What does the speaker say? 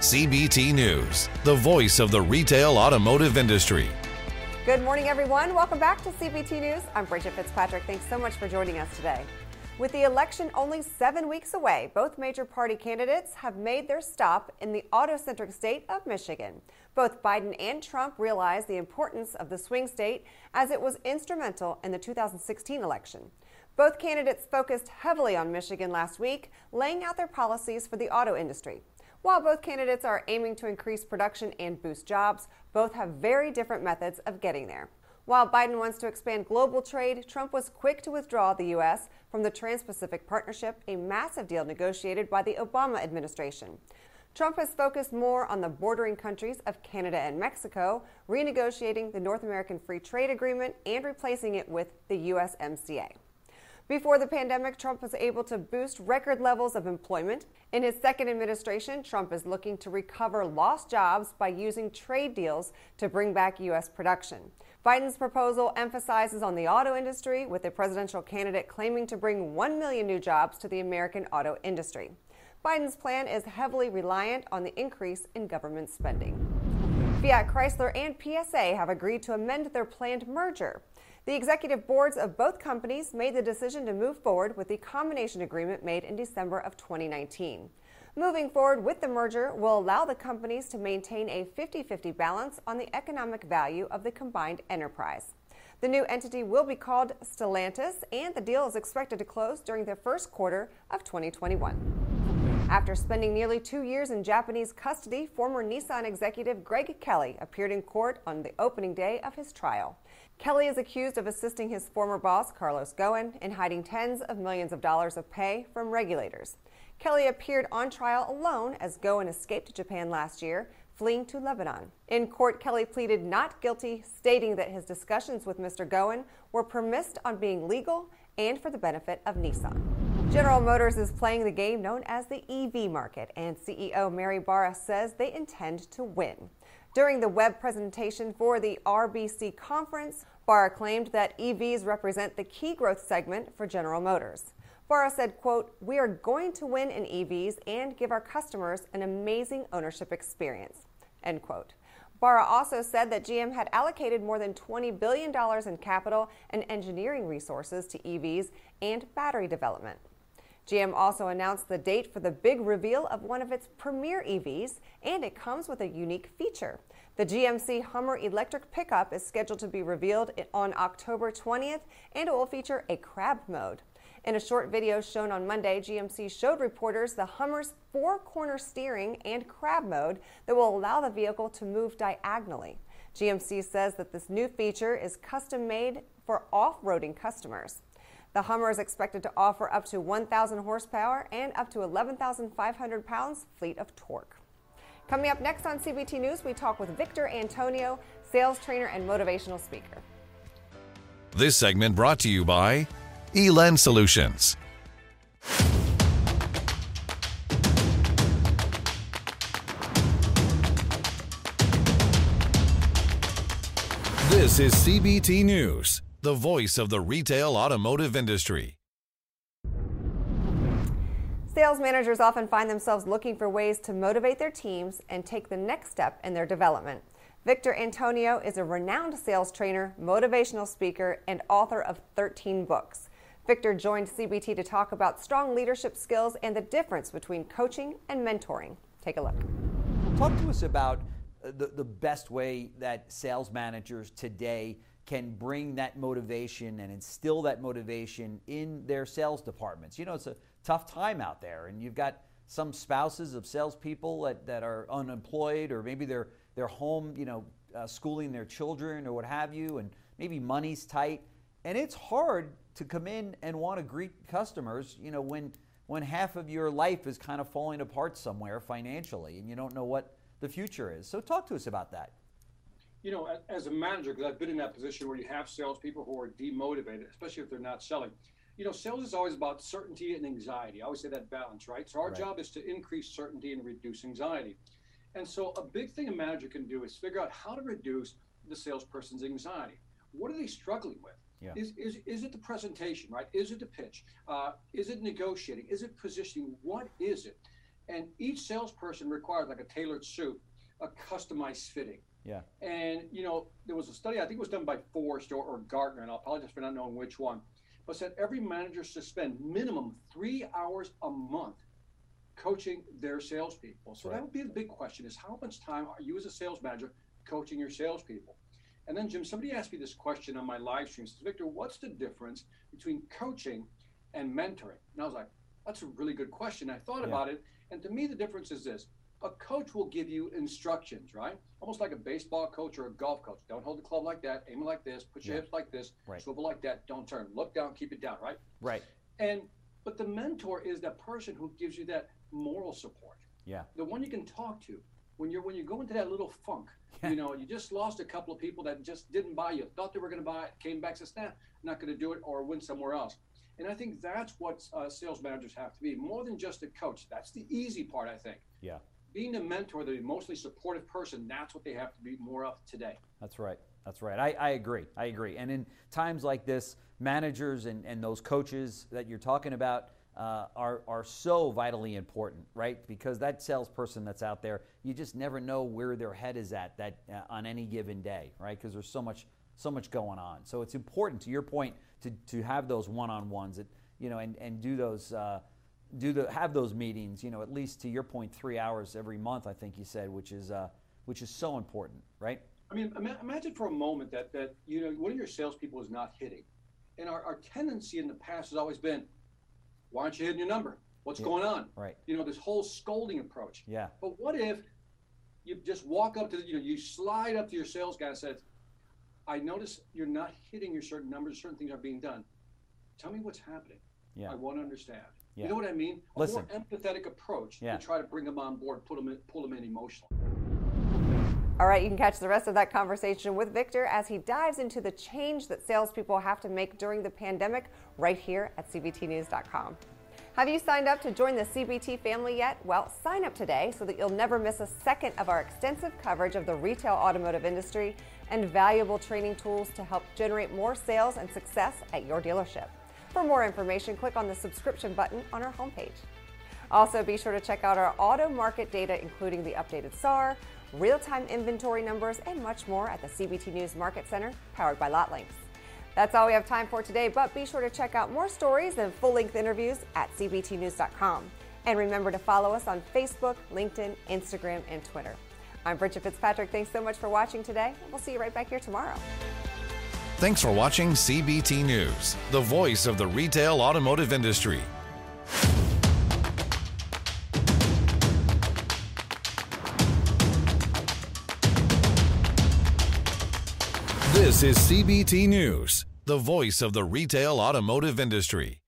CBT News, the voice of the retail automotive industry. Good morning, everyone. Welcome back to CBT News. I'm Bridget Fitzpatrick. Thanks so much for joining us today. With the election only 7 weeks away, both major party candidates have made their stop in the auto-centric state of Michigan. Both Biden and Trump realized the importance of the swing state as it was instrumental in the 2016 election. Both candidates focused heavily on Michigan last week, laying out their policies for the auto industry. While both candidates are aiming to increase production and boost jobs, both have very different methods of getting there. While Biden wants to expand global trade, Trump was quick to withdraw the U.S. from the Trans-Pacific Partnership, a massive deal negotiated by the Obama administration. Trump has focused more on the bordering countries of Canada and Mexico, renegotiating the North American Free Trade Agreement and replacing it with the USMCA. Before the pandemic, Trump was able to boost record levels of employment. In his second administration, Trump is looking to recover lost jobs by using trade deals to bring back U.S. production. Biden's proposal emphasizes on the auto industry, with the presidential candidate claiming to bring 1 million new jobs to the American auto industry. Biden's plan is heavily reliant on the increase in government spending. Fiat Chrysler and PSA have agreed to amend their planned merger. The executive boards of both companies made the decision to move forward with the combination agreement made in December of 2019. Moving forward with the merger will allow the companies to maintain a 50-50 balance on the economic value of the combined enterprise. The new entity will be called Stellantis, and the deal is expected to close during the first quarter of 2021. After spending nearly 2 years in Japanese custody, former Nissan executive Greg Kelly appeared in court on the opening day of his trial. Kelly is accused of assisting his former boss, Carlos Ghosn, in hiding tens of millions of dollars of pay from regulators. Kelly appeared on trial alone as Ghosn escaped Japan last year, fleeing to Lebanon. In court, Kelly pleaded not guilty, stating that his discussions with Mr. Ghosn were premised on being legal and for the benefit of Nissan. General Motors is playing the game known as the EV market, and CEO Mary Barra says they intend to win. During the web presentation for the RBC conference, Barra claimed that EVs represent the key growth segment for General Motors. Barra said, quote, "We are going to win in EVs and give our customers an amazing ownership experience," end quote. Barra also said that GM had allocated more than $20 billion in capital and engineering resources to EVs and battery development. GM also announced the date for the big reveal of one of its premier EVs, and it comes with a unique feature. The GMC Hummer electric pickup is scheduled to be revealed on October 20th, and it will feature a crab mode. In a short video shown on Monday, GMC showed reporters the Hummer's four-corner steering and crab mode that will allow the vehicle to move diagonally. GMC says that this new feature is custom-made for off-roading customers. The Hummer is expected to offer up to 1,000 horsepower and up to 11,500 pounds-feet of torque. Coming up next on CBT News, we talk with Victor Antonio, sales trainer and motivational speaker. This segment brought to you by Elan Solutions. This is CBT News, the voice of the retail automotive industry. Sales managers often find themselves looking for ways to motivate their teams and take the next step in their development. Victor Antonio is a renowned sales trainer, motivational speaker, and author of 13 books. Victor joined CBT to talk about strong leadership skills and the difference between coaching and mentoring. Take a look. Talk to us about the best way that sales managers today can bring that motivation and instill that motivation in their sales departments. You know, it's a tough time out there, and you've got some spouses of salespeople that are unemployed, or maybe they're home, schooling their children or what have you, and maybe money's tight. And it's hard to come in and want to greet customers, when half of your life is kind of falling apart somewhere financially and you don't know what the future is. So talk to us about that. You know, as a manager, because I've been in that position where you have salespeople who are demotivated, especially if they're not selling. You know, sales is always about certainty and anxiety. I always say that balance, right? So our job is to increase certainty and reduce anxiety. And so a big thing a manager can do is figure out how to reduce the salesperson's anxiety. What are they struggling with? Yeah. Is it the presentation, right? Is it the pitch? Is it negotiating? Is it positioning? What is it? And each salesperson required like a tailored suit, a customized fitting. Yeah. And, you know, there was a study, I think it was done by Forrester or Gartner, and I'll apologize for not knowing which one, but said every manager should spend minimum 3 hours a month coaching their salespeople. So that would be the big question is how much time are you as a sales manager coaching your salespeople? And then, Jim, somebody asked me this question on my live stream. Says, Victor, what's the difference between coaching and mentoring? And I was like, that's a really good question. I thought about it. And to me, the difference is this. A coach will give you instructions, right? Almost like a baseball coach or a golf coach. Don't hold the club like that. Aim it like this. Put your hips like this. Swivel like that. Don't turn. Look down. Keep it down, right? Right. And but the mentor is that person who gives you that moral support. Yeah. The one you can talk to. When you go into that little funk, you know, you just lost a couple of people that just didn't buy you, thought they were going to buy it, came back to snap, not going to do it, or went somewhere else. And I think that's what sales managers have to be, more than just a coach. That's the easy part, I think. Yeah. Being a mentor, the emotionally supportive person, that's what they have to be more of today. That's right. That's right. I agree. And in times like this, managers and those coaches that you're talking about, are so vitally important, right? Because that salesperson that's out there, you just never know where their head is at that on any given day, right? Because there's so much going on. So it's important, to your point, to have those one-on-ones, that, you know, and do those have those meetings, you know, at least to your point, 3 hours every month, I think you said, which is so important, right? I mean, imagine for a moment that you know, one of your salespeople is not hitting, and our tendency in the past has always been, why aren't you hitting your number? What's going on? Right. You know, this whole scolding approach. Yeah. But what if you just walk up to you slide up to your sales guy and says, I notice you're not hitting your certain numbers, certain things are being done. Tell me what's happening. Yeah. I want to understand. Yeah. You know what I mean? A more empathetic approach to try to bring them on board, pull them in emotionally. All right, you can catch the rest of that conversation with Victor as he dives into the change that salespeople have to make during the pandemic right here at CBTNews.com. Have you signed up to join the CBT family yet? Well, sign up today so that you'll never miss a second of our extensive coverage of the retail automotive industry and valuable training tools to help generate more sales and success at your dealership. For more information, click on the subscription button on our homepage. Also, be sure to check out our auto market data, including the updated SAR, real-time inventory numbers, and much more at the CBT News Market Center, powered by LotLinks. That's all we have time for today, but be sure to check out more stories and full-length interviews at CBTNews.com. And remember to follow us on Facebook, LinkedIn, Instagram, and Twitter. I'm Bridget Fitzpatrick. Thanks so much for watching today. We'll see you right back here tomorrow. Thanks for watching CBT News, the voice of the retail automotive industry. This is CBT News, the voice of the retail automotive industry.